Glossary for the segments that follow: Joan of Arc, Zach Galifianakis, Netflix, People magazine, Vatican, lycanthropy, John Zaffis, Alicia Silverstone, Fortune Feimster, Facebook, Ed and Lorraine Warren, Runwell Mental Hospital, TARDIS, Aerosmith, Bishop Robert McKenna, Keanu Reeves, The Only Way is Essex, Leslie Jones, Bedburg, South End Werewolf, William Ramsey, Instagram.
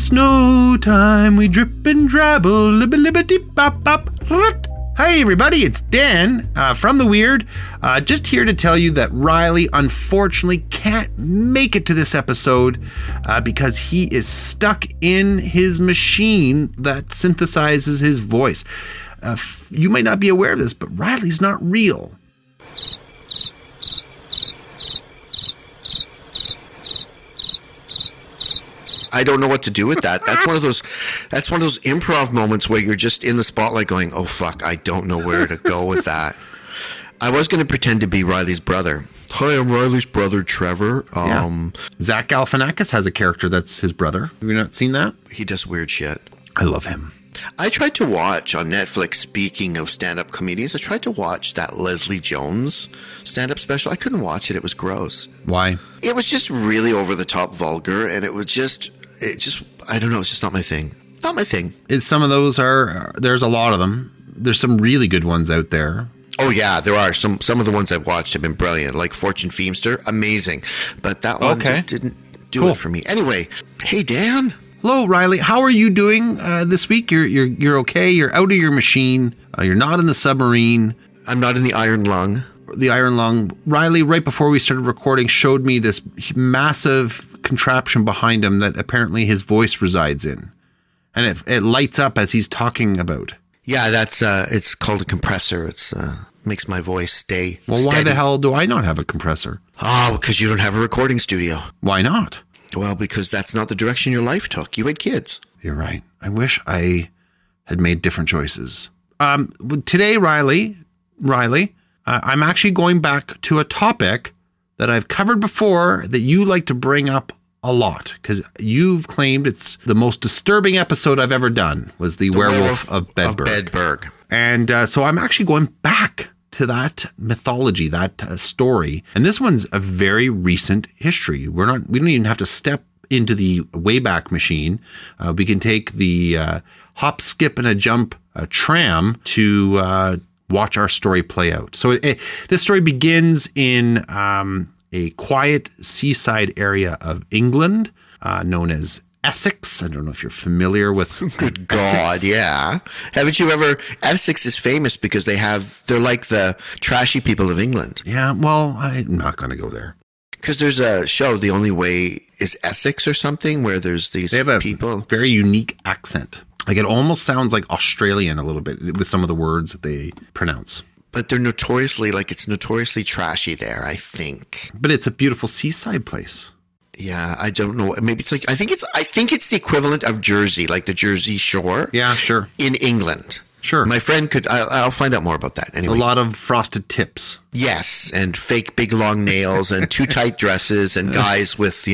snow time, we drip and drabble, libba-libba-dee-bop-bop, rut. Hi everybody, it's Dan from The Weird, just here to tell you that Riley unfortunately can't make it to this episode because he is stuck in his machine that synthesizes his voice. You might not be aware of this, but Riley's not real. I don't know what to do with that. That's one of those improv moments where you're just in the spotlight going, oh, fuck, I don't know where to go with that. I was going to pretend to be Riley's brother. Hi, I'm Riley's brother, Trevor. Zach Galifianakis has a character that's his brother. Have you not seen that? He does weird shit. I love him. I tried to watch on Netflix, speaking of stand-up comedians, I tried to watch that Leslie Jones stand-up special. I couldn't watch it. It was gross. Why? It was just really over-the-top vulgar, and it was just... I don't know. It's just not my thing. Not my thing. Some of those are, there's a lot of them. There's some really good ones out there. Oh, yeah, there are. Some of the ones I've watched have been brilliant. Like Fortune Feimster, amazing. But that one just didn't do it for me. Anyway, hey, Dan. Hello, Riley. How are you doing this week? You're okay? You're out of your machine. You're not in the submarine. I'm not in the iron lung. The iron lung. Riley, right before we started recording, showed me this massive... contraption behind him that apparently his voice resides in, and it lights up as he's talking about. Yeah, that's it's called a compressor. It's makes my voice stay steady. Why the hell do I not have a compressor? Oh, because you don't have a recording studio. Why not? Well, because that's not the direction your life took. You had kids. You're right. I wish I had made different choices. Today, Riley, I'm actually going back to a topic that I've covered before that you like to bring up a lot because you've claimed it's the most disturbing episode I've ever done was the werewolf of Bedburg. And so I'm actually going back to that mythology, that story. And this one's a very recent history. We don't even have to step into the Wayback Machine. We can take the hop, skip and a jump tram to watch our story play out. So this story begins in a quiet seaside area of England known as Essex. I don't know if you're familiar with Good God, yeah. Haven't you ever? Essex is famous because they're like the trashy people of England. Yeah, well, I'm not going to go there. Because there's a show, The Only Way is Essex or something, where there's these people. They have a very unique accent. Like it almost sounds like Australian a little bit with some of the words that they pronounce. But they're notoriously trashy there, I think. But it's a beautiful seaside place. Yeah, I don't know. Maybe it's like I think it's the equivalent of Jersey, like the Jersey Shore. Yeah, sure. In England. Sure. My friend I'll find out more about that. Anyway. A lot of frosted tips. Yes. And fake big long nails and too tight dresses and guys with,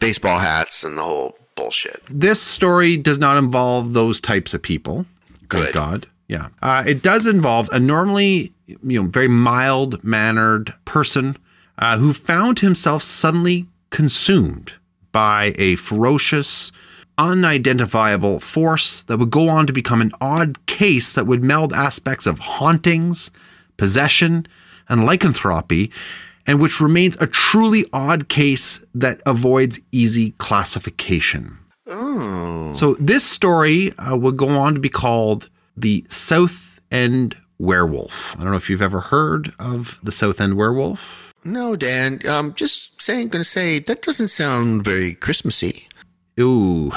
baseball hats and the whole bullshit. This story does not involve those types of people. Good God. Yeah. It does involve a normally, very mild mannered person who found himself suddenly consumed by a ferocious, unidentifiable force that would go on to become an odd case that would meld aspects of hauntings, possession, and lycanthropy, and which remains a truly odd case that avoids easy classification. Oh. So this story will go on to be called the South End Werewolf. I don't know if you've ever heard of the South End Werewolf. No, Dan. I'm just going to say that doesn't sound very Christmassy. Ooh.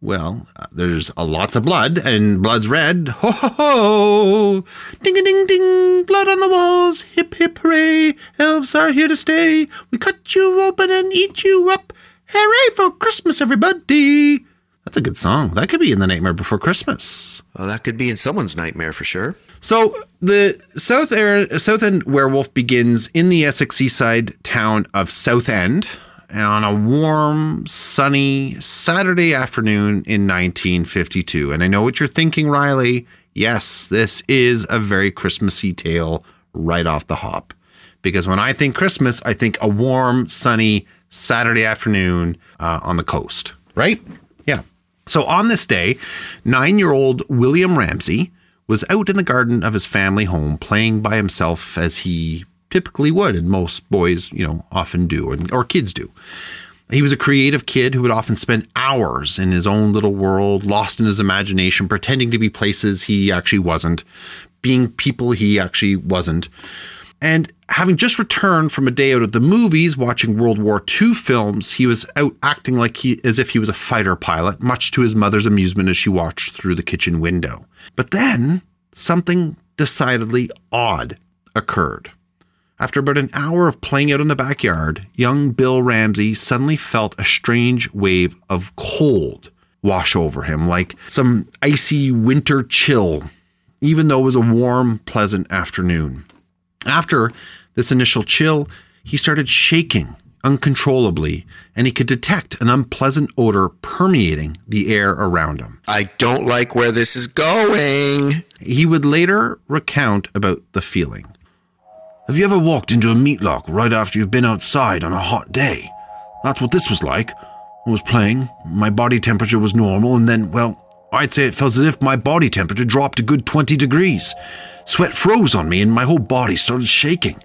Well, there's lots of blood, and blood's red. Ho, ho, ho! Ding-a-ding-ding! Blood on the walls! Hip, hip, hooray! Elves are here to stay! We cut you open and eat you up! Hooray for Christmas, everybody! That's a good song. That could be in The Nightmare Before Christmas. Well, that could be in someone's nightmare for sure. So the South End Werewolf begins in the Essex seaside town of South End, on a warm, sunny Saturday afternoon in 1952. And I know what you're thinking, Riley. Yes, this is a very Christmassy tale right off the hop. Because when I think Christmas, I think a warm, sunny Saturday afternoon on the coast, right? Yeah. So on this day, 9-year-old William Ramsey was out in the garden of his family home playing by himself as he typically would, and most boys, often do, or kids do. He was a creative kid who would often spend hours in his own little world, lost in his imagination, pretending to be places he actually wasn't, being people he actually wasn't. And having just returned from a day out at the movies, watching World War II films, he was out acting like as if he was a fighter pilot, much to his mother's amusement as she watched through the kitchen window. But then something decidedly odd occurred. After about an hour of playing out in the backyard, young Bill Ramsey suddenly felt a strange wave of cold wash over him, like some icy winter chill, even though it was a warm, pleasant afternoon. After this initial chill, he started shaking uncontrollably, and he could detect an unpleasant odor permeating the air around him. I don't like where this is going. He would later recount about the feeling. Have you ever walked into a meat lock right after you've been outside on a hot day? That's what this was like. I was playing, my body temperature was normal, and then, well, I'd say it felt as if my body temperature dropped a good 20 degrees. Sweat froze on me and my whole body started shaking.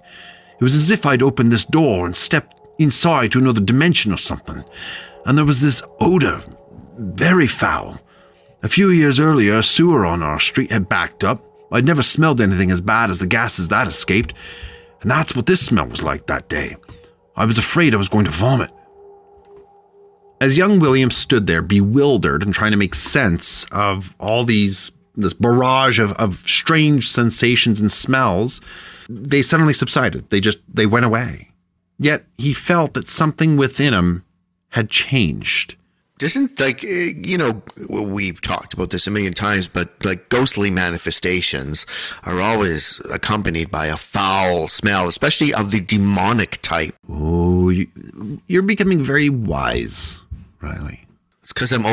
It was as if I'd opened this door and stepped inside to another dimension or something. And there was this odor, very foul. A few years earlier, a sewer on our street had backed up. I'd never smelled anything as bad as the gases that escaped. And that's what this smell was like that day. I was afraid I was going to vomit. As young William stood there, bewildered and trying to make sense of all this barrage of strange sensations and smells, they suddenly subsided. They went away. Yet he felt that something within him had changed. Isn't, like, you know, we've talked about this a million times, but like ghostly manifestations are always accompanied by a foul smell, especially of the demonic type. Oh, you're becoming very wise, Riley. It's because I'm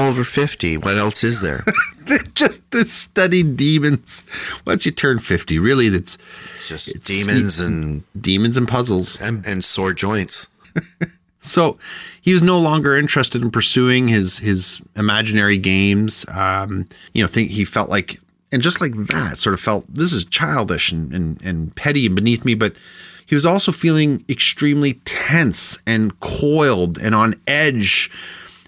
over 50. What else is there? They're just to study demons. Once you turn 50, really, it's just demons and puzzles and sore joints. So he was no longer interested in pursuing his imaginary games. He felt like, and just like that, sort of felt this is childish and petty and beneath me, but. He was also feeling extremely tense and coiled and on edge,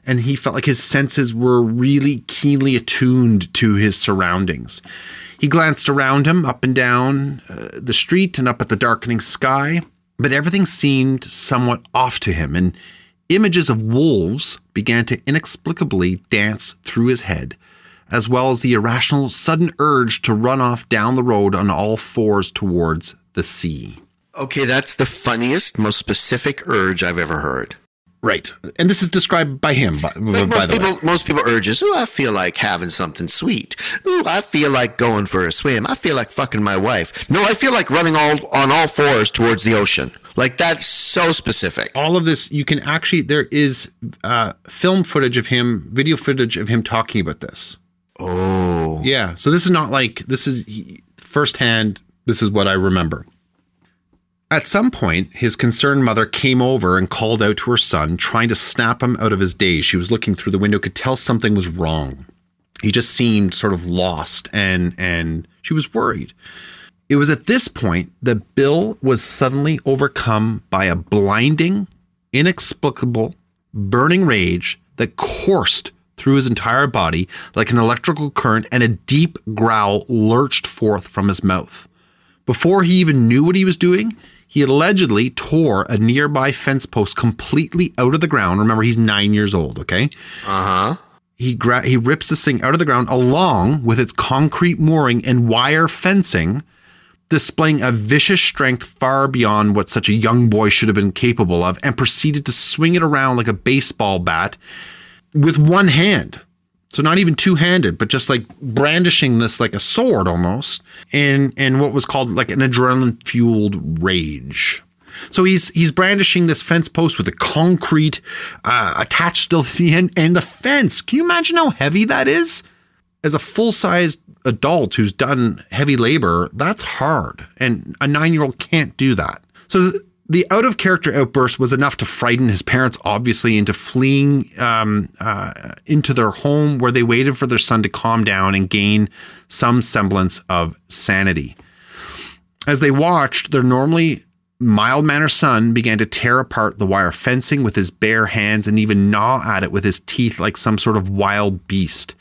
and he felt like his senses were really keenly attuned to his surroundings. He glanced around him, up and down the street and up at the darkening sky, but everything seemed somewhat off to him, and images of wolves began to inexplicably dance through his head, as well as the irrational, sudden urge to run off down the road on all fours towards the sea. Okay, that's the funniest, most specific urge I've ever heard. Right. And this is described by him, by the way. Most people urges, ooh, I feel like having something sweet. Ooh, I feel like going for a swim. I feel like fucking my wife. No, I feel like running on all fours towards the ocean. Like, that's so specific. All of this, you can actually, there is video footage of him talking about this. Oh. Yeah. So this is not like, this is firsthand, this is what I remember. At some point, his concerned mother came over and called out to her son, trying to snap him out of his daze. She was looking through the window, could tell something was wrong. He just seemed sort of lost, and she was worried. It was at this point that Bill was suddenly overcome by a blinding, inexplicable, burning rage that coursed through his entire body like an electrical current, and a deep growl lurched forth from his mouth. Before he even knew what he was doing, he allegedly tore a nearby fence post completely out of the ground. Remember, he's 9 years old, okay? Uh-huh. He rips this thing out of the ground along with its concrete mooring and wire fencing, displaying a vicious strength far beyond what such a young boy should have been capable of, and proceeded to swing it around like a baseball bat with one hand. So not even two-handed, but just like brandishing this like a sword almost, in what was called like an adrenaline-fueled rage. So he's brandishing this fence post with a concrete attached to the end, and the fence. Can you imagine how heavy that is? As a full-sized adult who's done heavy labor, that's hard, and a 9-year-old can't do that. So the out-of-character outburst was enough to frighten his parents, obviously, into fleeing into their home, where they waited for their son to calm down and gain some semblance of sanity. As they watched, their normally mild-mannered son began to tear apart the wire fencing with his bare hands and even gnaw at it with his teeth like some sort of wild beast.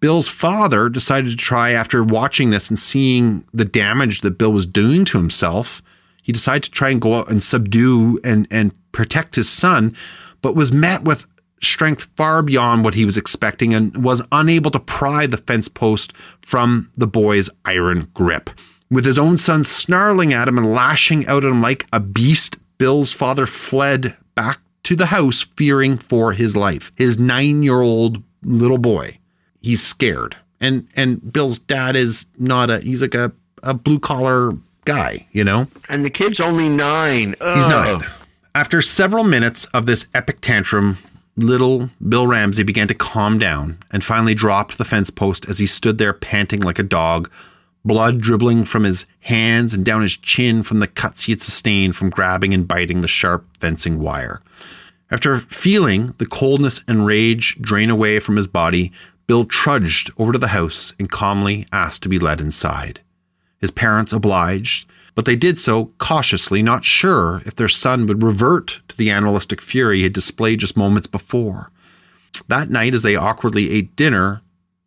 Bill's father decided to try, after watching this and seeing the damage that Bill was doing to himself, he decided to try and go out and subdue and protect his son, but was met with strength far beyond what he was expecting and was unable to pry the fence post from the boy's iron grip. With his own son snarling at him and lashing out at him like a beast, Bill's father fled back to the house, fearing for his life. His 9-year-old little boy, he's scared. And Bill's dad is not a, he's like a blue-collar guy, you know? And the kid's only 9. Ugh. He's 9. After several minutes of this epic tantrum, little Bill Ramsey began to calm down and finally dropped the fence post as he stood there panting like a dog, blood dribbling from his hands and down his chin from the cuts he had sustained from grabbing and biting the sharp fencing wire. After feeling the coldness and rage drain away from his body, Bill trudged over to the house and calmly asked to be led inside. His parents obliged, but they did so cautiously, not sure if their son would revert to the animalistic fury he had displayed just moments before. That night, as they awkwardly ate dinner,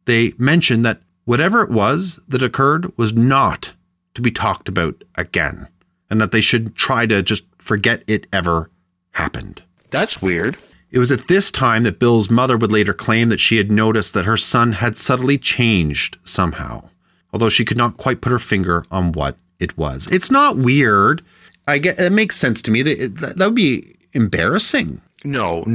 they mentioned that whatever it was that occurred was not to be talked about again, and that they should try to just forget it ever happened. That's weird. It was at this time that Bill's mother would later claim that she had noticed that her son had subtly changed somehow, although she could not quite put her finger on what it was. It's not weird. I get it, makes sense to me. That would be embarrassing. No.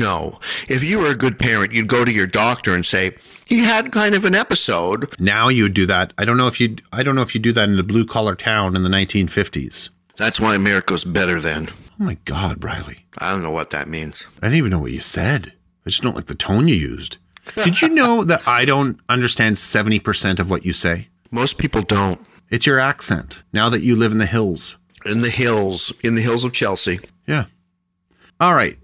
If you were a good parent, you'd go to your doctor and say, he had kind of an episode. Now you would do that. I don't know if you do that in a blue collar town in the 1950s. That's why America's better then. Oh my God, Riley. I don't know what that means. I didn't even know what you said. I just don't like the tone you used. Did you know that I don't understand 70% of what you say? Most people don't. It's your accent. Now that you live in the hills. In the hills of Chelsea. Yeah. All right.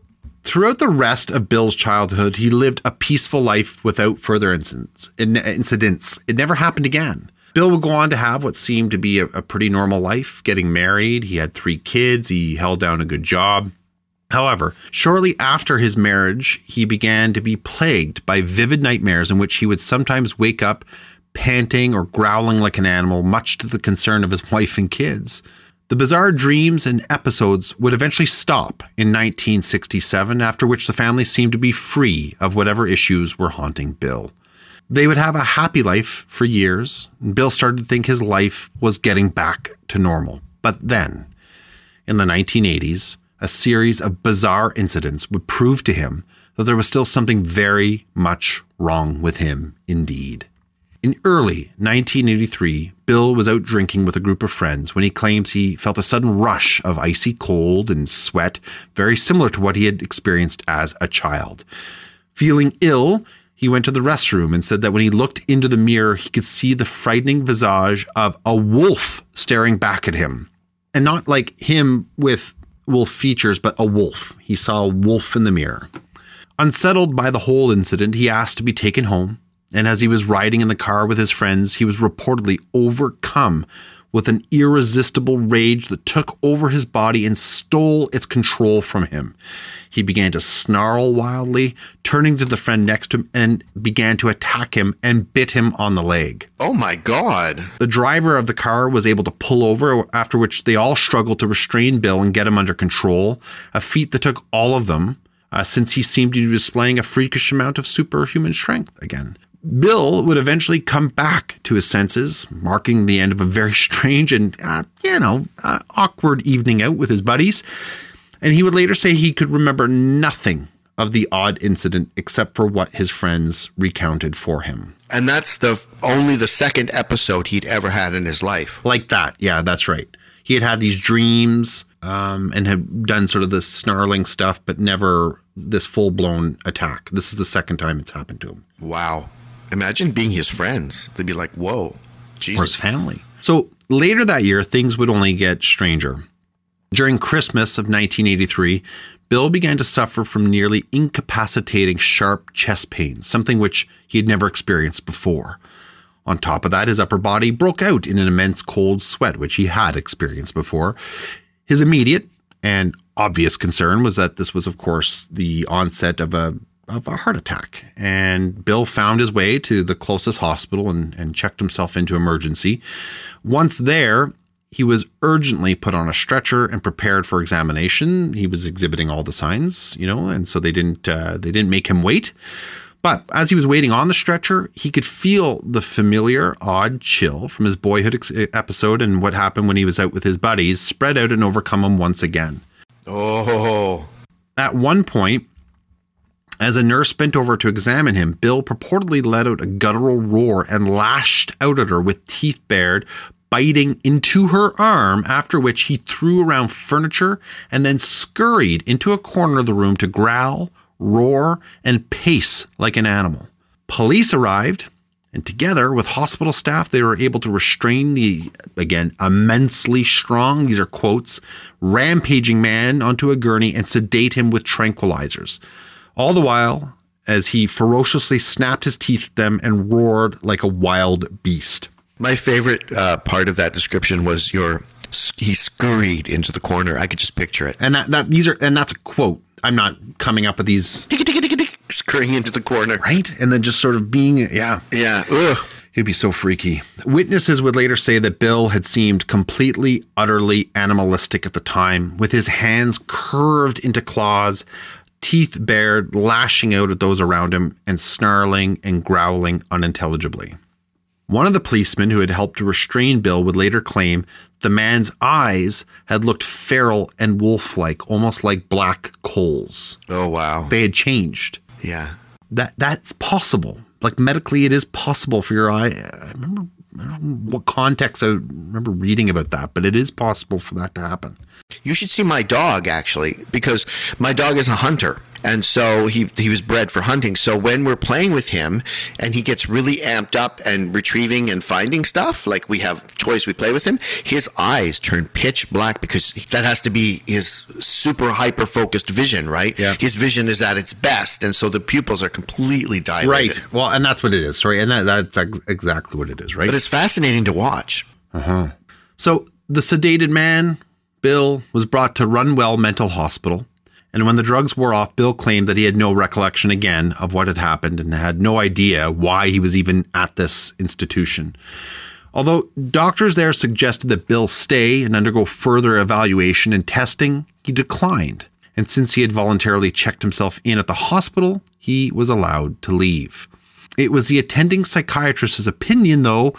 Throughout the rest of Bill's childhood, he lived a peaceful life without further incidents. It never happened again. Bill would go on to have what seemed to be a pretty normal life, getting married. He had 3 kids. He held down a good job. However, shortly after his marriage, he began to be plagued by vivid nightmares in which he would sometimes wake up panting or growling like an animal, much to the concern of his wife and kids. The bizarre dreams and episodes would eventually stop in 1967, after which the family seemed to be free of whatever issues were haunting Bill. They would have a happy life for years, and Bill started to think his life was getting back to normal. But then, in the 1980s, a series of bizarre incidents would prove to him that there was still something very much wrong with him indeed. In early 1983, Bill was out drinking with a group of friends when he claims he felt a sudden rush of icy cold and sweat, very similar to what he had experienced as a child. Feeling ill, he went to the restroom and said that when he looked into the mirror, he could see the frightening visage of a wolf staring back at him. And not like him with wolf features, but a wolf. He saw a wolf in the mirror. Unsettled by the whole incident, he asked to be taken home. And as he was riding in the car with his friends, he was reportedly overcome with an irresistible rage that took over his body and stole its control from him. He began to snarl wildly, turning to the friend next to him, and began to attack him and bit him on the leg. Oh my God. The driver of the car was able to pull over, after which they all struggled to restrain Bill and get him under control, a feat that took all of them, since he seemed to be displaying a freakish amount of superhuman strength again. Bill would eventually come back to his senses, marking the end of a very strange and, awkward evening out with his buddies. And he would later say he could remember nothing of the odd incident except for what his friends recounted for him. And that's only the second episode he'd ever had in his life. Like that. Yeah, that's right. He had had these dreams and had done sort of the snarling stuff, but never this full-blown attack. This is the second time it's happened to him. Wow. Imagine being his friends. They'd be like, whoa, Jesus. Or his family. So later that year, things would only get stranger. During Christmas of 1983, Bill began to suffer from nearly incapacitating sharp chest pain, something which he had never experienced before. On top of that, his upper body broke out in an immense cold sweat, which he had experienced before. His immediate and obvious concern was that this was, of course, the onset of a heart attack. And Bill found his way to the closest hospital and checked himself into emergency. Once there, he was urgently put on a stretcher and prepared for examination. He was exhibiting all the signs, you know, and so they didn't make him wait. But as he was waiting on the stretcher, he could feel the familiar, odd chill from his boyhood episode and what happened when he was out with his buddies spread out and overcome him once again. Oh. At one point, as a nurse bent over to examine him, Bill purportedly let out a guttural roar and lashed out at her with teeth bared, biting into her arm, after which he threw around furniture and then scurried into a corner of the room to growl, roar, and pace like an animal. Police arrived, and together with hospital staff, they were able to restrain the, again, immensely strong, these are quotes, rampaging man onto a gurney and sedate him with tranquilizers. All the while, as he ferociously snapped his teeth at them and roared like a wild beast. My favorite part of that description was he scurried into the corner. I could just picture it. And that's a quote. I'm not coming up with these scurrying into the corner. Right. And then just sort of being. Yeah. Yeah. Ugh. He'd be so freaky. Witnesses would later say that Bill had seemed completely, utterly animalistic at the time, with his hands curved into claws, teeth bared, lashing out at those around him and snarling and growling unintelligibly. One of the policemen who had helped to restrain Bill would later claim the man's eyes had looked feral and wolf-like, almost like black coals. Oh, wow. They had changed. Yeah. That's possible. Like, medically, it is possible for your eye. I don't know what context I remember reading about that, but it is possible for that to happen. You should see my dog, actually, because my dog is a hunter. And so he was bred for hunting. So when we're playing with him and he gets really amped up and retrieving and finding stuff, like we have toys we play with him, his eyes turn pitch black because that has to be his super hyper-focused vision, right? Yeah. His vision is at its best. And so the pupils are completely dilated. Right. Well, and that's what it is. Sorry. And that's exactly what it is, right? But it's fascinating to watch. Uh-huh. So the sedated man, Bill, was brought to Runwell Mental Hospital. And when the drugs wore off, Bill claimed that he had no recollection again of what had happened and had no idea why he was even at this institution. Although doctors there suggested that Bill stay and undergo further evaluation and testing, he declined. And since he had voluntarily checked himself in at the hospital, he was allowed to leave. It was the attending psychiatrist's opinion, though,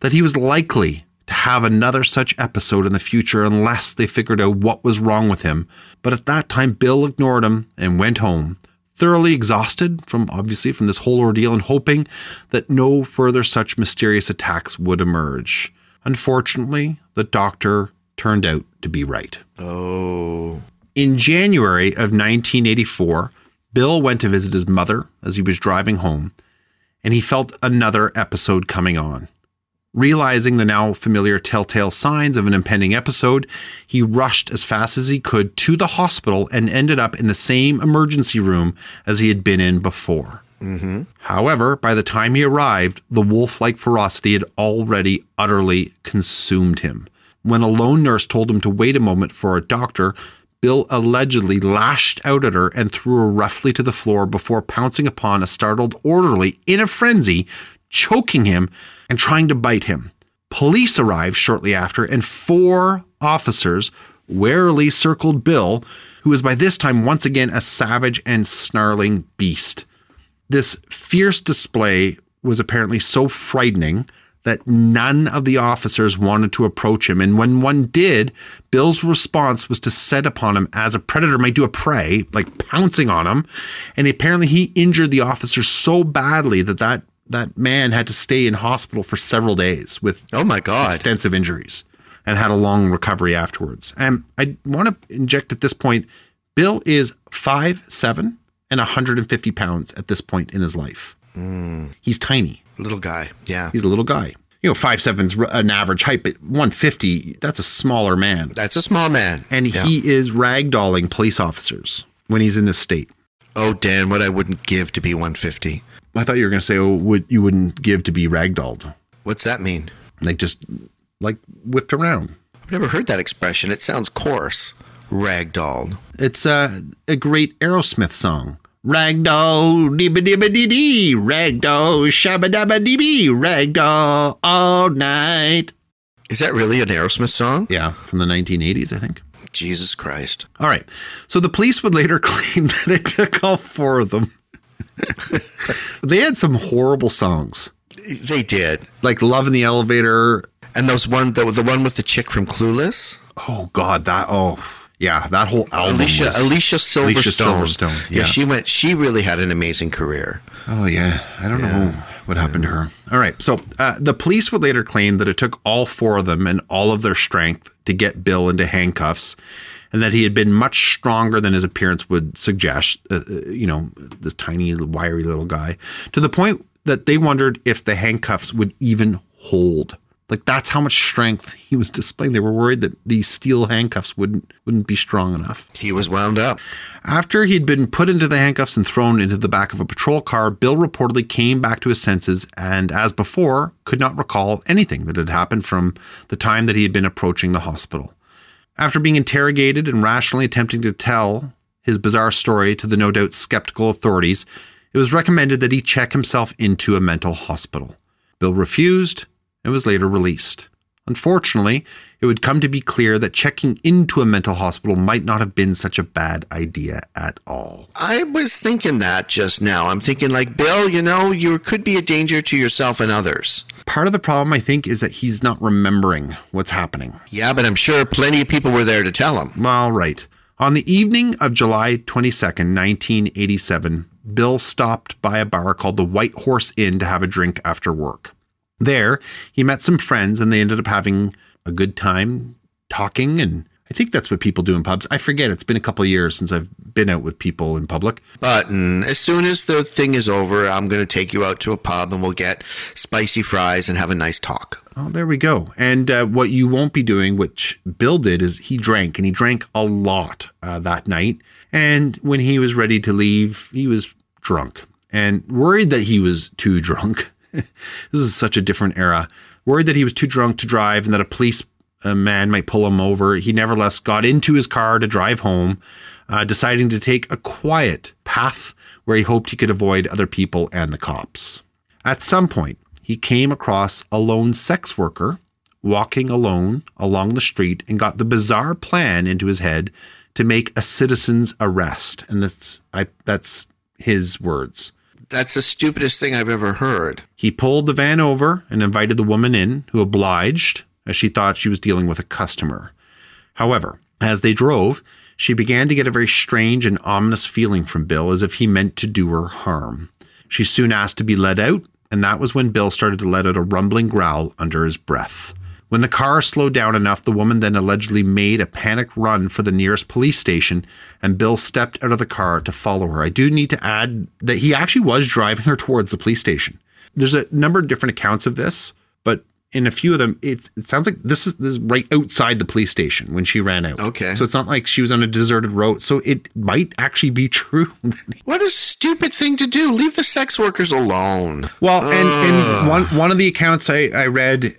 that he was likely to have another such episode in the future unless they figured out what was wrong with him. But at that time, Bill ignored him and went home, thoroughly exhausted from this whole ordeal and hoping that no further such mysterious attacks would emerge. Unfortunately, the doctor turned out to be right. Oh. In January of 1984, Bill went to visit his mother as he was driving home, and he felt another episode coming on. Realizing the now familiar telltale signs of an impending episode, he rushed as fast as he could to the hospital and ended up in the same emergency room as he had been in before. Mm-hmm. However, by the time he arrived, the wolf-like ferocity had already utterly consumed him. When a lone nurse told him to wait a moment for a doctor, Bill allegedly lashed out at her and threw her roughly to the floor before pouncing upon a startled orderly in a frenzy, choking him and trying to bite him. Police arrived shortly after, and 4 officers warily circled Bill, who was by this time once again a savage and snarling beast. This fierce display was apparently so frightening that none of the officers wanted to approach him, and when one did, Bill's response was to set upon him as a predator might do a prey, like pouncing on him, and apparently he injured the officer so badly that man had to stay in hospital for several days with extensive injuries and had a long recovery afterwards. And I want to inject at this point, Bill is 5'7" and 150 pounds at this point in his life. Mm. He's tiny. Little guy. Yeah. He's a little guy. You know, 5'7" is an average height, but 150, that's a smaller man. That's a small man. And he is ragdolling police officers when he's in this state. Oh, Dan, what I wouldn't give to be 150. I thought you were going to say, you wouldn't give to be ragdolled. What's that mean? Like just whipped around. I've never heard that expression. It sounds coarse. Ragdolled. It's a great Aerosmith song. Ragdoll, dibba dibba dee dee, ragdoll, shabba dabba dee bee, ragdoll all night. Is that really an Aerosmith song? Yeah, from the 1980s, I think. Jesus Christ. All right. So the police would later claim that it took all four of them. They had some horrible songs. They did. Like Love in the Elevator. And the one with the chick from Clueless. Oh, God. Yeah, that whole album. Alicia Silverstone. Yeah, she really had an amazing career. Oh, yeah. I don't know what happened to her. All right. So the police would later claim that it took all four of them and all of their strength to get Bill into handcuffs, and that he had been much stronger than his appearance would suggest, this tiny, wiry little guy, to the point that they wondered if the handcuffs would even hold. Like, that's how much strength he was displaying. They were worried that these steel handcuffs wouldn't be strong enough. He was wound up. After he'd been put into the handcuffs and thrown into the back of a patrol car, Bill reportedly came back to his senses and, as before, could not recall anything that had happened from the time that he had been approaching the hospital. After being interrogated and rationally attempting to tell his bizarre story to the no doubt skeptical authorities, it was recommended that he check himself into a mental hospital. Bill refused. It was later released. Unfortunately, it would come to be clear that checking into a mental hospital might not have been such a bad idea at all. I was thinking that just now. I'm thinking like, Bill, you could be a danger to yourself and others. Part of the problem, I think, is that he's not remembering what's happening. Yeah, but I'm sure plenty of people were there to tell him. Well, right. On the evening of July 22nd, 1987, Bill stopped by a bar called the White Horse Inn to have a drink after work. There, he met some friends and they ended up having a good time talking. And I think that's what people do in pubs. I forget. It's been a couple of years since I've been out with people in public. But as soon as the thing is over, I'm going to take you out to a pub and we'll get spicy fries and have a nice talk. Oh, there we go. And what you won't be doing, which Bill did, is he drank a lot that night. And when he was ready to leave, he was drunk and worried that he was too drunk. This is such a different era. Worried that he was too drunk to drive and that a policeman might pull him over, he nevertheless got into his car to drive home, deciding to take a quiet path where he hoped he could avoid other people and the cops. At some point, he came across a lone sex worker walking alone along the street and got the bizarre plan into his head to make a citizen's arrest. And that's his words. That's the stupidest thing I've ever heard. He pulled the van over and invited the woman in, who obliged, as she thought she was dealing with a customer. However, as they drove, she began to get a very strange and ominous feeling from Bill, as if he meant to do her harm. She soon asked to be let out, and that was when Bill started to let out a rumbling growl under his breath. When the car slowed down enough, the woman then allegedly made a panic run for the nearest police station, and Bill stepped out of the car to follow her. I do need to add that he actually was driving her towards the police station. There's a number of different accounts of this, but in a few of them, it sounds like this is right outside the police station when she ran out. Okay. So it's not like she was on a deserted road. So it might actually be true. What a stupid thing to do. Leave the sex workers alone. Well, and one of the accounts I read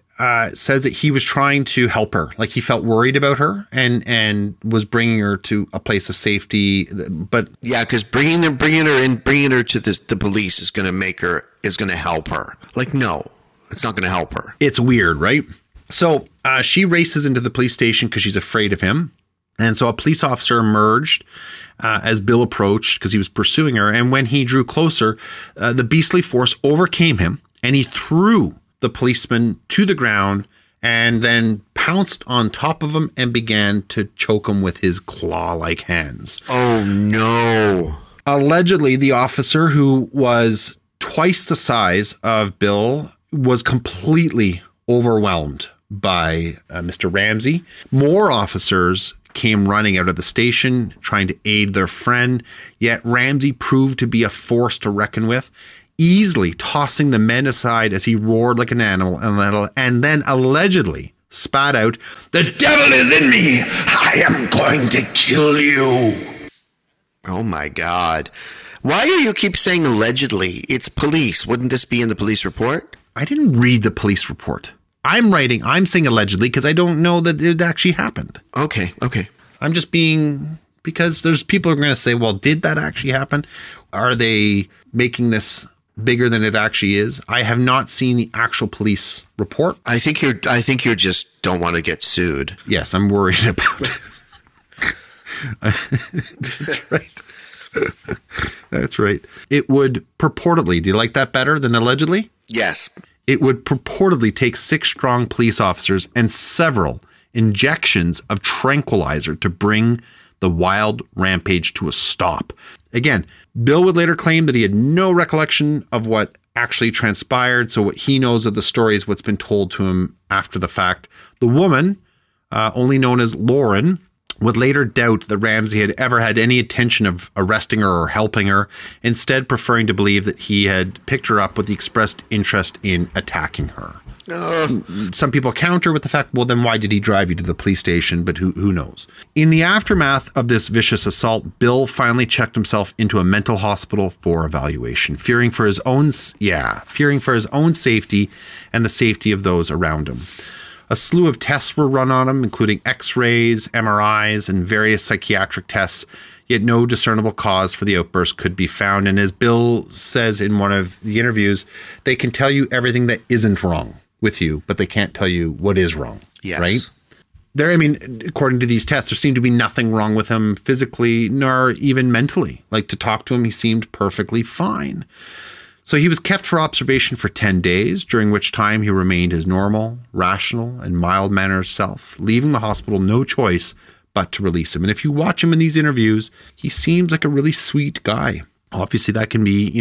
says that he was trying to help her. Like, he felt worried about her and was bringing her to a place of safety. But yeah, because bringing her to the police is going to help her. Like, no, it's not going to help her. It's weird, right? So she races into the police station because she's afraid of him. And so a police officer emerged as Bill approached because he was pursuing her. And when he drew closer, the beastly force overcame him and he threw the policeman to the ground and then pounced on top of him and began to choke him with his claw-like hands. Oh, no. Allegedly, the officer, who was twice the size of Bill, was completely overwhelmed by Mr. Ramsey. More officers came running out of the station trying to aid their friend, yet Ramsey proved to be a force to reckon with, easily tossing the men aside as he roared like an animal and then allegedly spat out, "The devil is in me! I am going to kill you!" Oh my God. Why do you keep saying allegedly? It's police. Wouldn't this be in the police report? I didn't read the police report. I'm saying allegedly because I don't know that it actually happened. Okay. Okay. I'm just being, because there's people who are going to say, well, did that actually happen? Are they making this bigger than it actually is? I have not seen the actual police report. I think you're just don't want to get sued. Yes. I'm worried about it. That's right. That's right. It would purportedly, do you like that better than allegedly? Yes. It would purportedly take 6 strong police officers and several injections of tranquilizer to bring the wild rampage to a stop. Again, Bill would later claim that he had no recollection of what actually transpired. So what he knows of the story is what's been told to him after the fact. The woman, only known as Lauren, would later doubt that Ramsey had ever had any intention of arresting her or helping her, instead preferring to believe that he had picked her up with the expressed interest in attacking her. Some people counter with the fact, well, then why did he drive you to the police station? But who knows? In the aftermath of this vicious assault, Bill finally checked himself into a mental hospital for evaluation, fearing for his own safety and the safety of those around him. A slew of tests were run on him, including x-rays, MRIs, and various psychiatric tests, yet no discernible cause for the outburst could be found. And as Bill says in one of the interviews, they can tell you everything that isn't wrong with you, but they can't tell you what is wrong. Yes. Right? According to these tests, there seemed to be nothing wrong with him physically, nor even mentally. Like, to talk to him, he seemed perfectly fine. So he was kept for observation for 10 days, during which time he remained his normal, rational, and mild-mannered self, leaving the hospital no choice but to release him. And if you watch him in these interviews, he seems like a really sweet guy. Obviously, that could be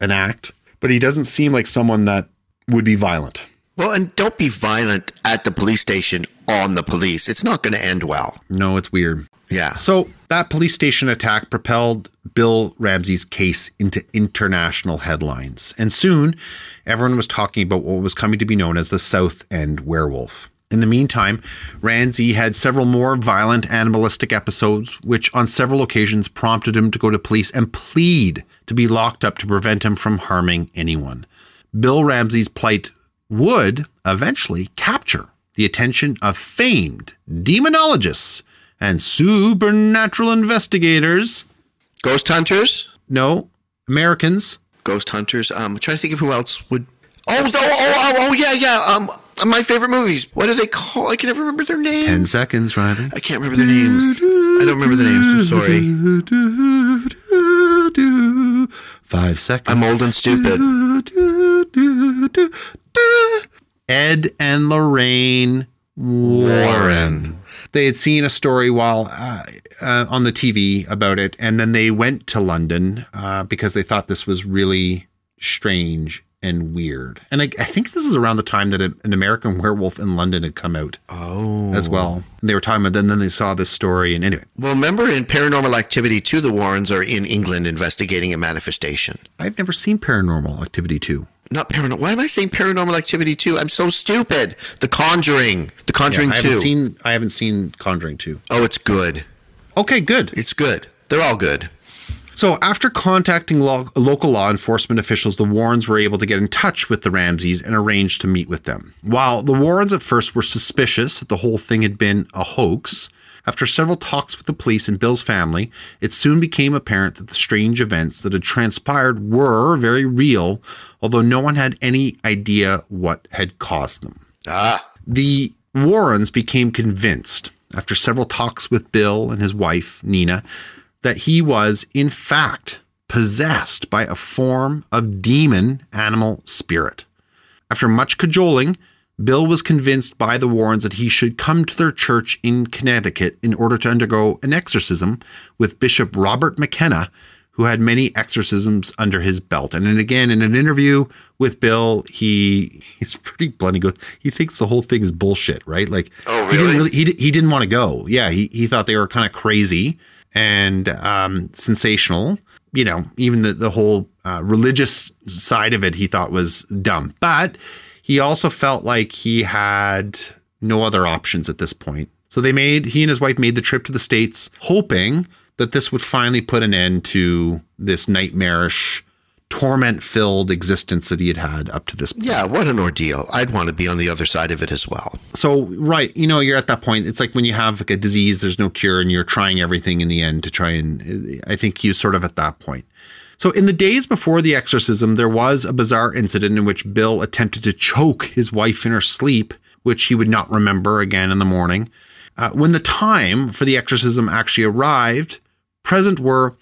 an act, but he doesn't seem like someone that would be violent. Well, and don't be violent at the police station on the police. It's not going to end well. No, it's weird. Yeah. So that police station attack propelled Bill Ramsey's case into international headlines. And soon, everyone was talking about what was coming to be known as the South End Werewolf. In the meantime, Ramsey had several more violent animalistic episodes, which on several occasions prompted him to go to police and plead to be locked up to prevent him from harming anyone. Bill Ramsey's plight would eventually capture the attention of famed demonologists and supernatural investigators. Ghost hunters? No. Americans. Ghost hunters. I'm trying to think of who else would... Oh, yeah. My favorite movies. What are they called? I can never remember their names. 10 seconds, Riley. I can't remember their names. I don't remember their names. I'm sorry. 5 seconds. I'm old and stupid. Ed and Lorraine Warren. They had seen a story while on the TV about it, and then they went to London because they thought this was really strange and weird. And I think this is around the time that an American Werewolf in London had come out as well. And they were talking about it, and then they saw this story, and anyway. Well, remember in Paranormal Activity 2, the Warrens are in England investigating a manifestation. I've never seen Paranormal Activity 2. Not Paranormal. Why am I saying Paranormal Activity 2? I'm so stupid. The Conjuring 2. I haven't seen Conjuring 2. Oh, it's good. Okay, good. It's good. They're all good. So after contacting local law enforcement officials, the Warrens were able to get in touch with the Ramseys and arrange to meet with them. While the Warrens at first were suspicious that the whole thing had been a hoax, after several talks with the police and Bill's family, it soon became apparent that the strange events that had transpired were very real, although no one had any idea what had caused them. The Warrens became convinced, after several talks with Bill and his wife, Nina, that he was, in fact, possessed by a form of demon animal spirit. After much cajoling, Bill was convinced by the Warrens that he should come to their church in Connecticut in order to undergo an exorcism with Bishop Robert McKenna, who had many exorcisms under his belt. And then again, in an interview with Bill, he's pretty blunt. He thinks the whole thing is bullshit, right? Like, oh, really? He didn't want to go. Yeah, he thought they were kind of crazy and sensational. You know, even the whole religious side of it, he thought was dumb. But he also felt like he had no other options at this point. So he and his wife made the trip to the States, hoping that this would finally put an end to this nightmarish torment-filled existence that he had had up to this point. Yeah, what an ordeal. I'd want to be on the other side of it as well. So, right, you know, you're at that point. It's like when you have like a disease, there's no cure, and you're trying everything in the end to try and... I think he's sort of at that point. So in the days before the exorcism, there was a bizarre incident in which Bill attempted to choke his wife in her sleep, which he would not remember again in the morning. When the time for the exorcism actually arrived, present were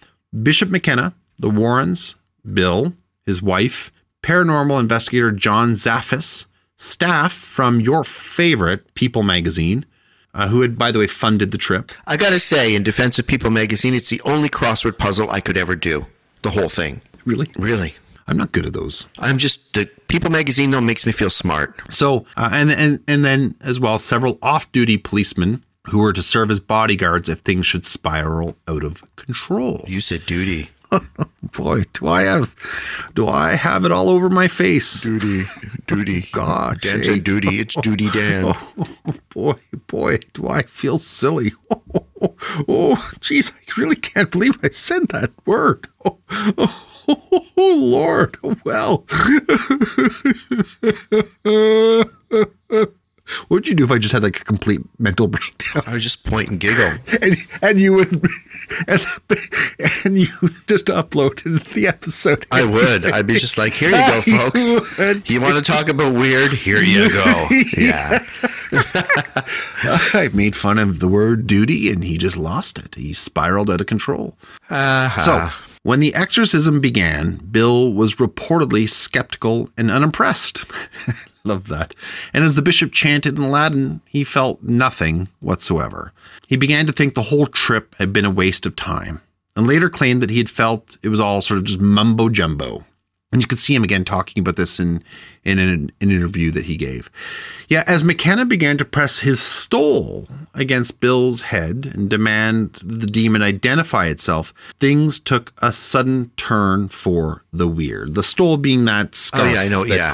Bishop McKenna, the Warrens, Bill, his wife, paranormal investigator John Zaffis, staff from your favorite People magazine, who had, by the way, funded the trip. I got to say, in defense of People magazine, it's the only crossword puzzle I could ever do. The whole thing. Really? Really. I'm not good at those. I'm just, the People magazine though makes me feel smart. So, and then as well, several off-duty policemen who were to serve as bodyguards if things should spiral out of control. You said duty. Boy, do I have it all over my face? Duty. God, dance and duty. It's duty, Dan. Boy, do I feel silly. Oh, geez, I really can't believe I said that word. Oh Lord. Well, what would you do if I just had like a complete mental breakdown? I would just point and giggle. And you would, and you just uploaded the episode. I would. I'd be just like, here you go, folks. You want to talk about weird? Here you go. Yeah. I made fun of the word duty and he just lost it. He spiraled out of control. So when the exorcism began, Bill was reportedly skeptical and unimpressed. Love that. And as the bishop chanted in Latin, he felt nothing whatsoever. He began to think the whole trip had been a waste of time, and later claimed that he had felt it was all sort of just mumbo jumbo. And you could see him again talking about this in an interview that he gave. Yeah, as McKenna began to press his stole against Bill's head and demand the demon identify itself, things took a sudden turn for the weird. The stole being that scarf. Oh, yeah, I know. Yeah.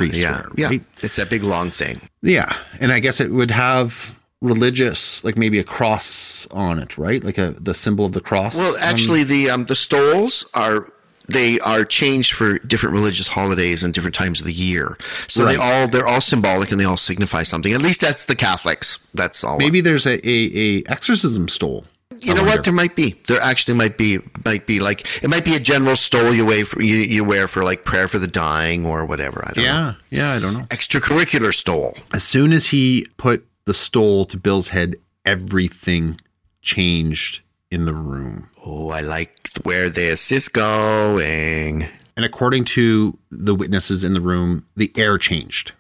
Right? It's that big long thing. Yeah. And I guess it would have religious, like maybe a cross on it, right? Like the symbol of the cross. Well, actually, the stoles are... They are changed for different religious holidays and different times of the year. So right. they're all symbolic and they all signify something. At least that's the Catholics. That's all. Maybe there's a exorcism stole. You know what? There might be. There actually might be like, it might be a general stole you wear for like prayer for the dying or whatever. I don't know. Yeah, I don't know. Extracurricular stole. As soon as he put the stole to Bill's head, everything changed in the room. Oh, I like where this is going. And according to the witnesses in the room, the air changed.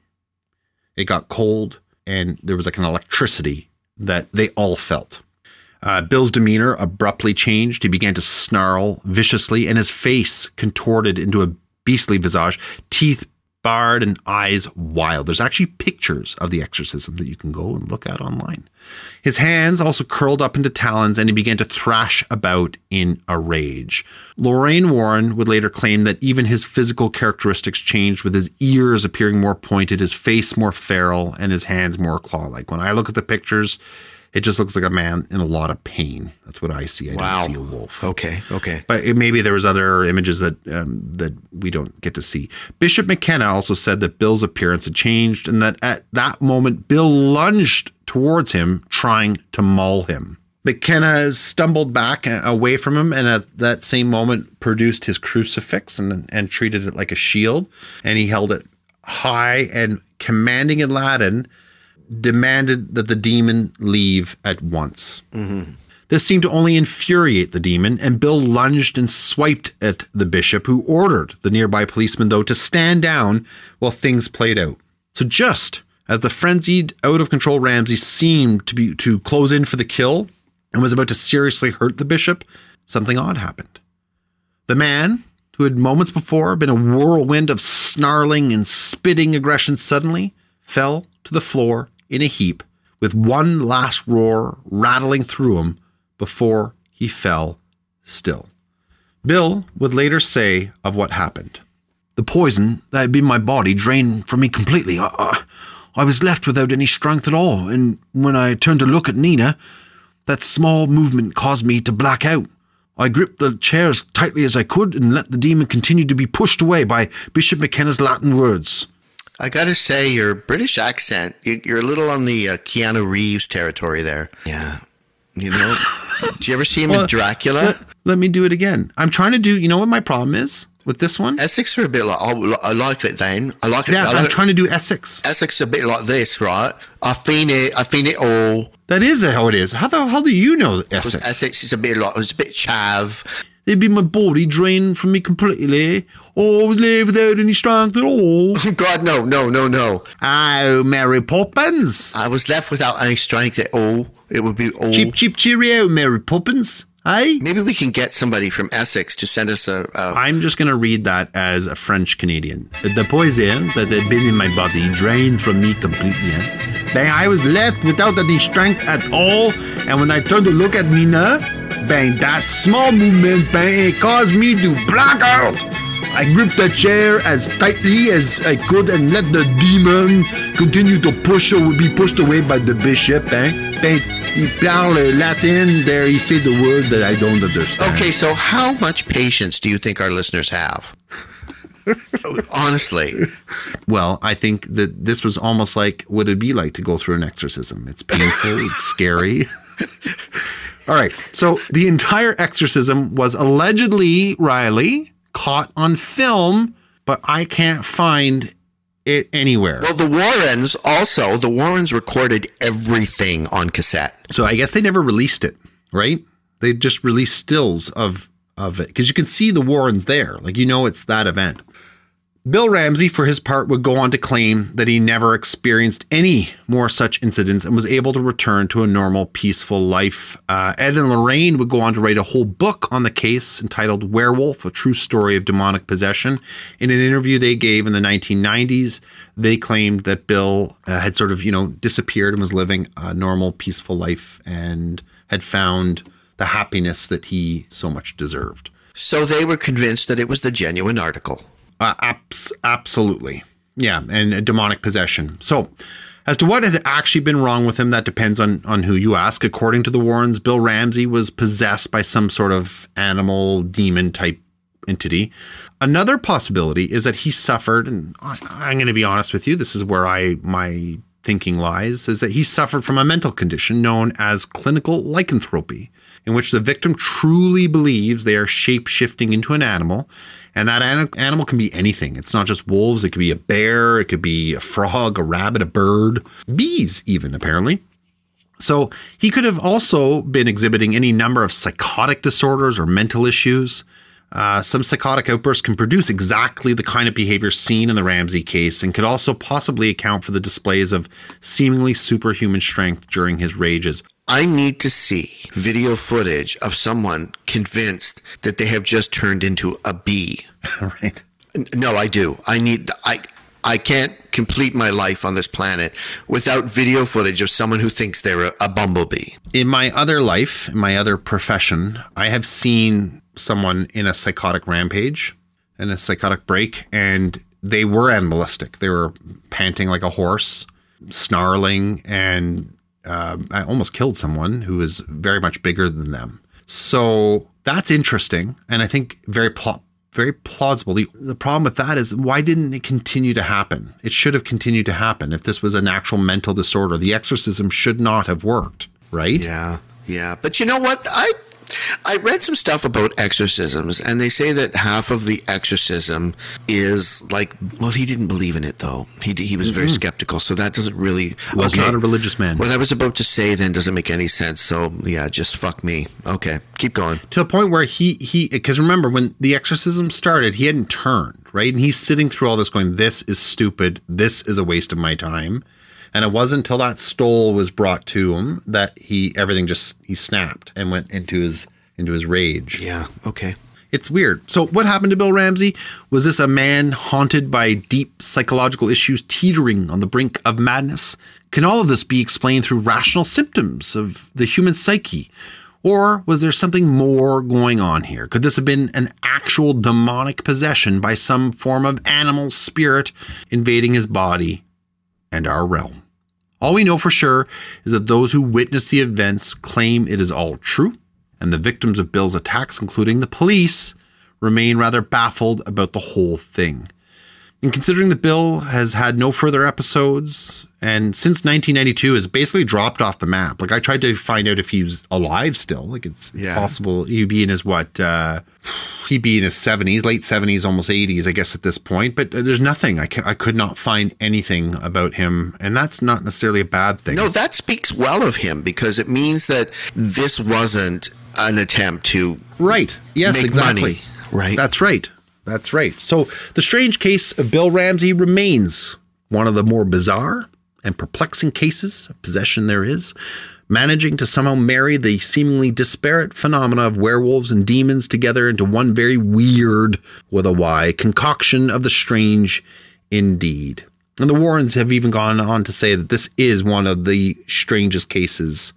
It got cold and there was like an electricity that they all felt. Bill's demeanor abruptly changed. He began to snarl viciously and his face contorted into a beastly visage, teeth barred and eyes wild. There's actually pictures of the exorcism that you can go and look at online. His hands also curled up into talons and he began to thrash about in a rage. Lorraine Warren would later claim that even his physical characteristics changed, with his ears appearing more pointed, his face more feral, and his hands more claw-like. When I look at the pictures, it just looks like a man in a lot of pain. That's what I see. I don't see a wolf. Okay. But maybe there was other images that we don't get to see. Bishop McKenna also said that Bill's appearance had changed and that at that moment, Bill lunged towards him, trying to maul him. McKenna stumbled back away from him and at that same moment produced his crucifix and treated it like a shield. And he held it high and, commanding in Latin, demanded that the demon leave at once. Mm-hmm. This seemed to only infuriate the demon, and Bill lunged and swiped at the bishop, who ordered the nearby policeman, though, to stand down while things played out. So just as the frenzied, out-of-control Ramsey seemed to close in for the kill and was about to seriously hurt the bishop, something odd happened. The man, who had moments before been a whirlwind of snarling and spitting aggression, suddenly fell to the floor in a heap, with one last roar rattling through him before he fell still. Bill would later say of what happened, "The poison that had been my body drained from me completely. I was left without any strength at all, and when I turned to look at Nina, that small movement caused me to black out. I gripped the chair as tightly as I could and let the demon continue to be pushed away by Bishop McKenna's Latin words. I gotta say, your British accent, you're a little on the Keanu Reeves territory there. Yeah. You know, do you ever see him in Dracula? Let me do it again. I'm trying to do, you know what my problem is with this one? Essex are a bit like, oh, I like it then. I like it. Yeah, I'm trying to do Essex. Essex a bit like this, right? I've seen it all. That is how it is. How do you know Essex? Essex is a bit like, it's a bit chav. It'd be my body drained from me completely. Always live without any strength at all. Oh, God, no. Oh, Mary Poppins. I was left without any strength at all. It would be all... Cheep, cheerio, Mary Poppins. Hey? Maybe we can get somebody from Essex to send us a... I'm just going to read that as a French Canadian. The poison that had been in my body drained from me completely. Bang, I was left without any strength at all. And when I turned to look at Nina... Bang, that small movement, bang, it caused me to black out. I gripped the chair as tightly as I could and let the demon continue to push or be pushed away by the bishop, bang. He parle Latin, there he said the word that I don't understand. Okay, so how much patience do you think our listeners have? Honestly. Well, I think that this was almost like what it'd be like to go through an exorcism. It's painful, it's scary. All right, so the entire exorcism was allegedly, Riley, caught on film, but I can't find it anywhere. Well, the Warrens recorded everything on cassette. So I guess they never released it, right? They just released stills of it because you can see the Warrens there. Like, you know, it's that event. Bill Ramsey, for his part, would go on to claim that he never experienced any more such incidents and was able to return to a normal, peaceful life. Ed and Lorraine would go on to write a whole book on the case entitled Werewolf, A True Story of Demonic Possession. In an interview they gave in the 1990s, they claimed that Bill had sort of, you know, disappeared and was living a normal, peaceful life and had found the happiness that he so much deserved. So they were convinced that it was the genuine article. Absolutely. Yeah. And demonic possession. So as to what had actually been wrong with him, that depends on who you ask. According to the Warrens, Bill Ramsey was possessed by some sort of animal demon type entity. Another possibility is that he suffered. And I'm going to be honest with you. This is where my thinking lies, is that he suffered from a mental condition known as clinical lycanthropy, in which the victim truly believes they are shape-shifting into an animal. And that animal can be anything. It's not just wolves. It could be a bear. It could be a frog, a rabbit, a bird, bees even, apparently. So he could have also been exhibiting any number of psychotic disorders or mental issues. Some psychotic outbursts can produce exactly the kind of behavior seen in the Ramsey case and could also possibly account for the displays of seemingly superhuman strength during his rages. I need to see video footage of someone convinced that they have just turned into a bee. Right. No, I do. I can't complete my life on this planet without video footage of someone who thinks they're a bumblebee. In my other life, in my other profession, I have seen someone in a psychotic rampage and a psychotic break, and they were animalistic. They were panting like a horse, snarling, and I almost killed someone who was very much bigger than them. So that's interesting. And I think very plausible. The problem with that is, why didn't it continue to happen? It should have continued to happen. If this was an actual mental disorder, the exorcism should not have worked, right? Yeah. But you know what? I read some stuff about exorcisms, and they say that half of the exorcism is like, well, he didn't believe in it, though. He was very skeptical, so that doesn't really... Was not a religious man. What I was about to say then doesn't make any sense, so yeah, just fuck me. Okay, keep going. To a point where he because remember, when the exorcism started, he hadn't turned, right? And he's sitting through all this going, this is stupid, this is a waste of my time. And it wasn't until that stole was brought to him that he snapped and went into his rage. Yeah. Okay. It's weird. So what happened to Bill Ramsey? Was this a man haunted by deep psychological issues, teetering on the brink of madness? Can all of this be explained through rational symptoms of the human psyche? Or was there something more going on here? Could this have been an actual demonic possession by some form of animal spirit invading his body and our realm? All we know for sure is that those who witness the events claim it is all true, and the victims of Bill's attacks, including the police, remain rather baffled about the whole thing. And considering that Bill has had no further episodes and since 1992 has basically dropped off the map. Like, I tried to find out if he was alive still. Like, it's possible he'd be in his, he'd be in his 70s, late 70s, almost 80s, I guess, at this point. But there's nothing. I could not find anything about him. And that's not necessarily a bad thing. No, that speaks well of him because it means that this wasn't an attempt to make money. Right. That's right. That's right. So the strange case of Bill Ramsey remains one of the more bizarre and perplexing cases of possession there is, managing to somehow marry the seemingly disparate phenomena of werewolves and demons together into one very weird, with a Y, concoction of the strange indeed. And the Warrens have even gone on to say that this is one of the strangest cases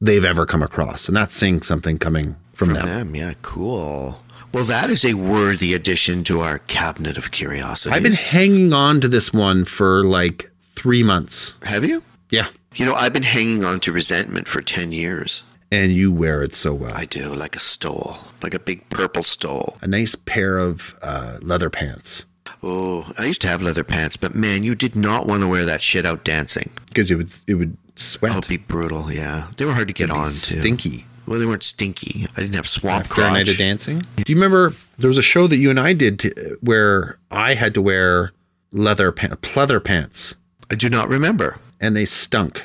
they've ever come across. And that's saying something coming from them. Yeah, cool. Well, that is a worthy addition to our cabinet of curiosities. I've been hanging on to this one for 3 months. Have you? Yeah. You know, I've been hanging on to resentment for 10 years. And you wear it so well. I do, like a stole, like a big purple stole. A nice pair of leather pants. Oh, I used to have leather pants, but man, you did not want to wear that shit out dancing. Because it would sweat. Oh, it'd be brutal, yeah. They were hard to get on, stinky. Too. Stinky. Well, they weren't stinky. I didn't have swamp crotch. After a night of dancing? Do you remember there was a show that you and I did where I had to wear pleather pants? I do not remember. And they stunk.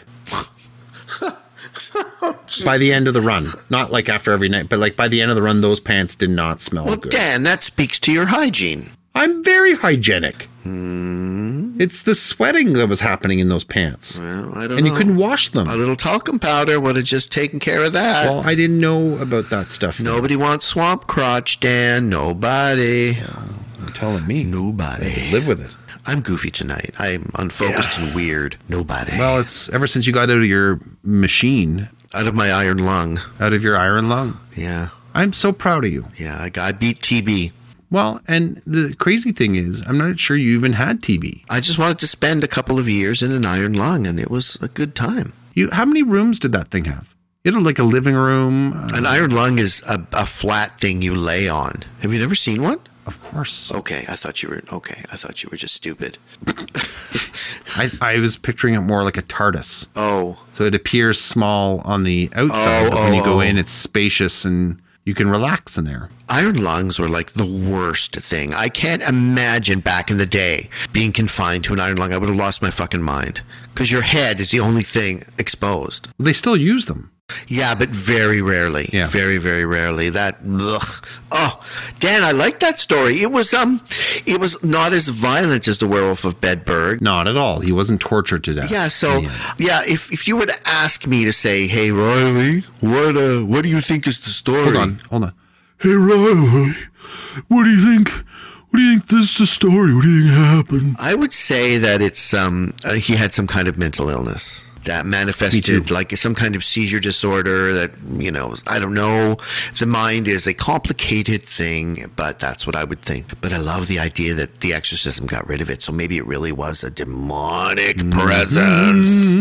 By the end of the run. Not like after every night, but by the end of the run, those pants did not smell good. Well, Dan, that speaks to your hygiene. I'm very hygienic. It's the sweating that was happening in those pants. Well, I don't know. And you couldn't wash them. A little talcum powder would have just taken care of that. Well, I didn't know about that stuff. Nobody wants swamp crotch, Dan. Nobody. Well, you're telling me. Nobody. I can live with it. I'm goofy tonight. I'm unfocused and weird. Nobody. Well, it's ever since you got out of your machine. Out of my iron lung. Out of your iron lung. Yeah. I'm so proud of you. Yeah, I beat TB. Well, and the crazy thing is, I'm not sure you even had TB. I just wanted to spend a couple of years in an iron lung, and it was a good time. How many rooms did that thing have? It had a living room. An iron lung is a flat thing you lay on. Have you never seen one? Of course. Okay, I thought you were just stupid. I was picturing it more like a TARDIS. Oh. So it appears small on the outside, but when you go in, it's spacious and... you can relax in there. Iron lungs were the worst thing. I can't imagine back in the day being confined to an iron lung. I would have lost my fucking mind because your head is the only thing exposed. They still use them. Yeah, but very rarely. Yeah. Very, very rarely. That, ugh. Oh, Dan, I like that story. It was not as violent as the Werewolf of Bedburg. Not at all. He wasn't tortured to death. Yeah, so, if you were to ask me to say, hey, Riley, what do you think is the story? Hold on. Hey, Riley, what do you think this is the story? What do you think happened? I would say that it's, he had some kind of mental illness. That manifested some kind of seizure disorder that, I don't know. The mind is a complicated thing, but that's what I would think. But I love the idea that the exorcism got rid of it. So maybe it really was a demonic presence.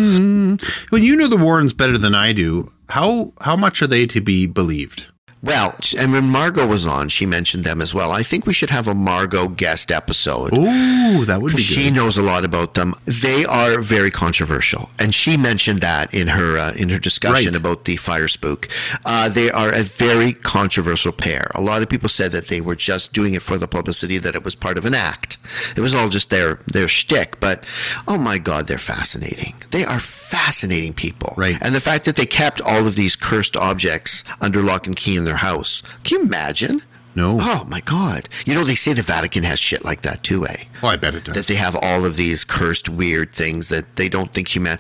Well, the Warrens better than I do. How much are they to be believed? Well, and when Margot was on, she mentioned them as well. I think we should have a Margot guest episode. Ooh, that would be good. She knows a lot about them. They are very controversial, and she mentioned that in her discussion about the fire spook. They are a very controversial pair. A lot of people said that they were just doing it for the publicity, that it was part of an act. It was all just their shtick. But oh my God, they're fascinating. They are fascinating people. Right. And the fact that they kept all of these cursed objects under lock and key in their house. Can you imagine? No. Oh, my God. They say the Vatican has shit like that too, eh? Oh, I bet it does. That they have all of these cursed, weird things that they don't think human...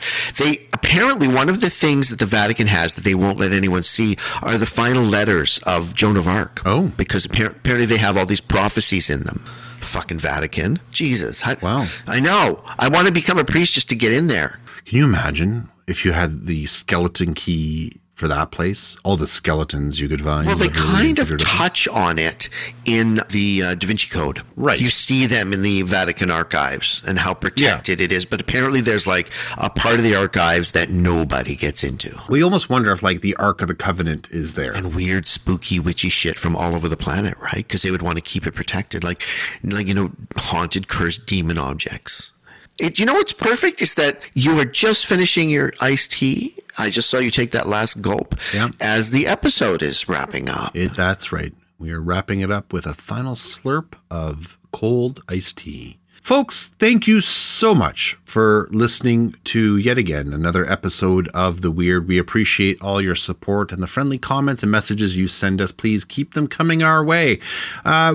Apparently, one of the things that the Vatican has that they won't let anyone see are the final letters of Joan of Arc. Oh. Because apparently they have all these prophecies in them. Fucking Vatican. Jesus. Wow. I know. I want to become a priest just to get in there. Can you imagine if you had the skeleton key... for that place? All the skeletons you could find. Well, they kind of touch on it in the Da Vinci Code. Right. You see them in the Vatican archives and how protected it is. But apparently there's like a part of the archives that nobody gets into. We almost wonder if like the Ark of the Covenant is there. And weird, spooky, witchy shit from all over the planet, right? Because they would want to keep it protected. Like, you know, haunted, cursed demon objects. You know what's perfect is that you are just finishing your iced tea. I just saw you take that last gulp as the episode is wrapping up. That's right. We are wrapping it up with a final slurp of cold iced tea. Folks, thank you so much for listening to yet again another episode of The Weird. We appreciate all your support and the friendly comments and messages you send us. Please keep them coming our way.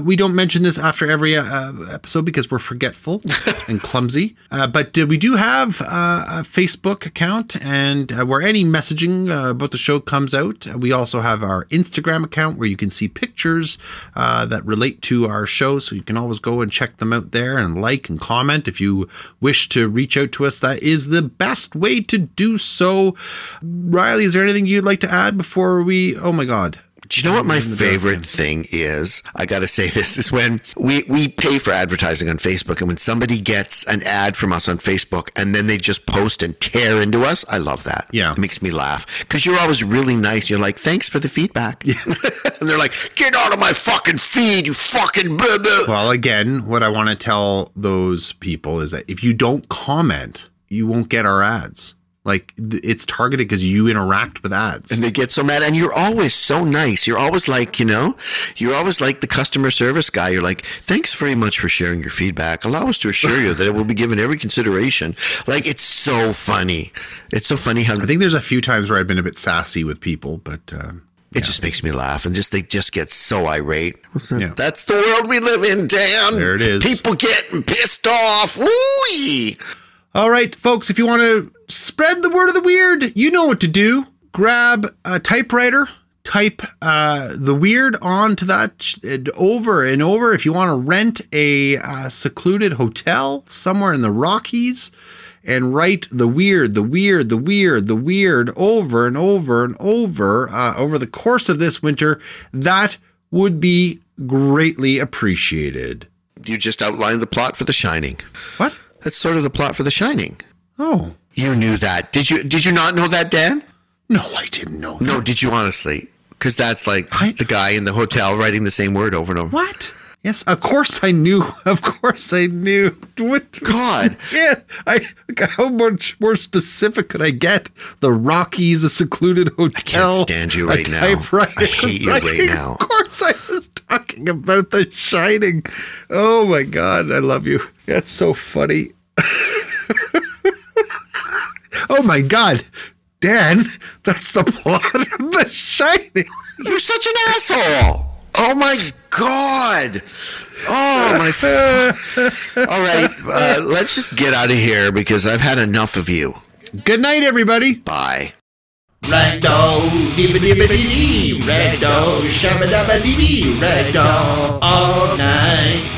We don't mention this after every episode because we're forgetful and clumsy. But we do have a Facebook account and where any messaging about the show comes out. We also have our Instagram account where you can see pictures that relate to our show. So you can always go and check them out there and like and comment if you wish to reach out to us. That is the best way to do so. Riley, is there anything you'd like to add before we... Oh, my God. Do you know what my favorite thing is? I got to say this is when we pay for advertising on Facebook, and when somebody gets an ad from us on Facebook and then they just post and tear into us, I love that. Yeah. It makes me laugh because you're always really nice. You're like, thanks for the feedback. Yeah. And they're like, get out of my fucking feed, you fucking blah, blah. Well, again, what I want to tell those people is that if you don't comment, you won't get our ads. Like, it's targeted because you interact with ads. And they get so mad. And you're always so nice. You're always like, you know, you're always like the customer service guy. You're like, thanks very much for sharing your feedback. Allow us to assure you that it will be given every consideration. Like, it's so funny. It's so funny how... I think there's a few times where I've been a bit sassy with people, but... It just makes me laugh, and just they just get so irate. Yeah. That's the world we live in, Dan. There it is. People getting pissed off. Woo-wee. All right, folks, if you want to spread the word of the weird, you know what to do. Grab a typewriter, type the weird onto that over and over. If you want to rent a secluded hotel somewhere in the Rockies and write the weird, the weird, the weird, the weird over and over and over over the course of this winter, that would be greatly appreciated. You just outlined the plot for The Shining. What? That's sort of the plot for The Shining. Oh. You knew that. Did you not know that, Dan? No, I didn't know that. No, did you honestly? Because that's like the guy in the hotel writing the same word over and over. What? Yes, of course I knew. Of course I knew. What? God. Yeah. How much more specific could I get? The Rockies, a secluded hotel. I can't stand you right now. I hate you right now. Of course I was talking about The Shining. Oh, my God. I love you. That's so funny. Oh, my God. Dan, that's the plot of The Shining. You're such an asshole. Oh, my God. Oh, my. All right. Let's just get out of here because I've had enough of you. Good night, everybody. Bye. Ragdoll, dibba-dibba-dee, ragdoll, shabba-dabba-dee, ragdoll, all night.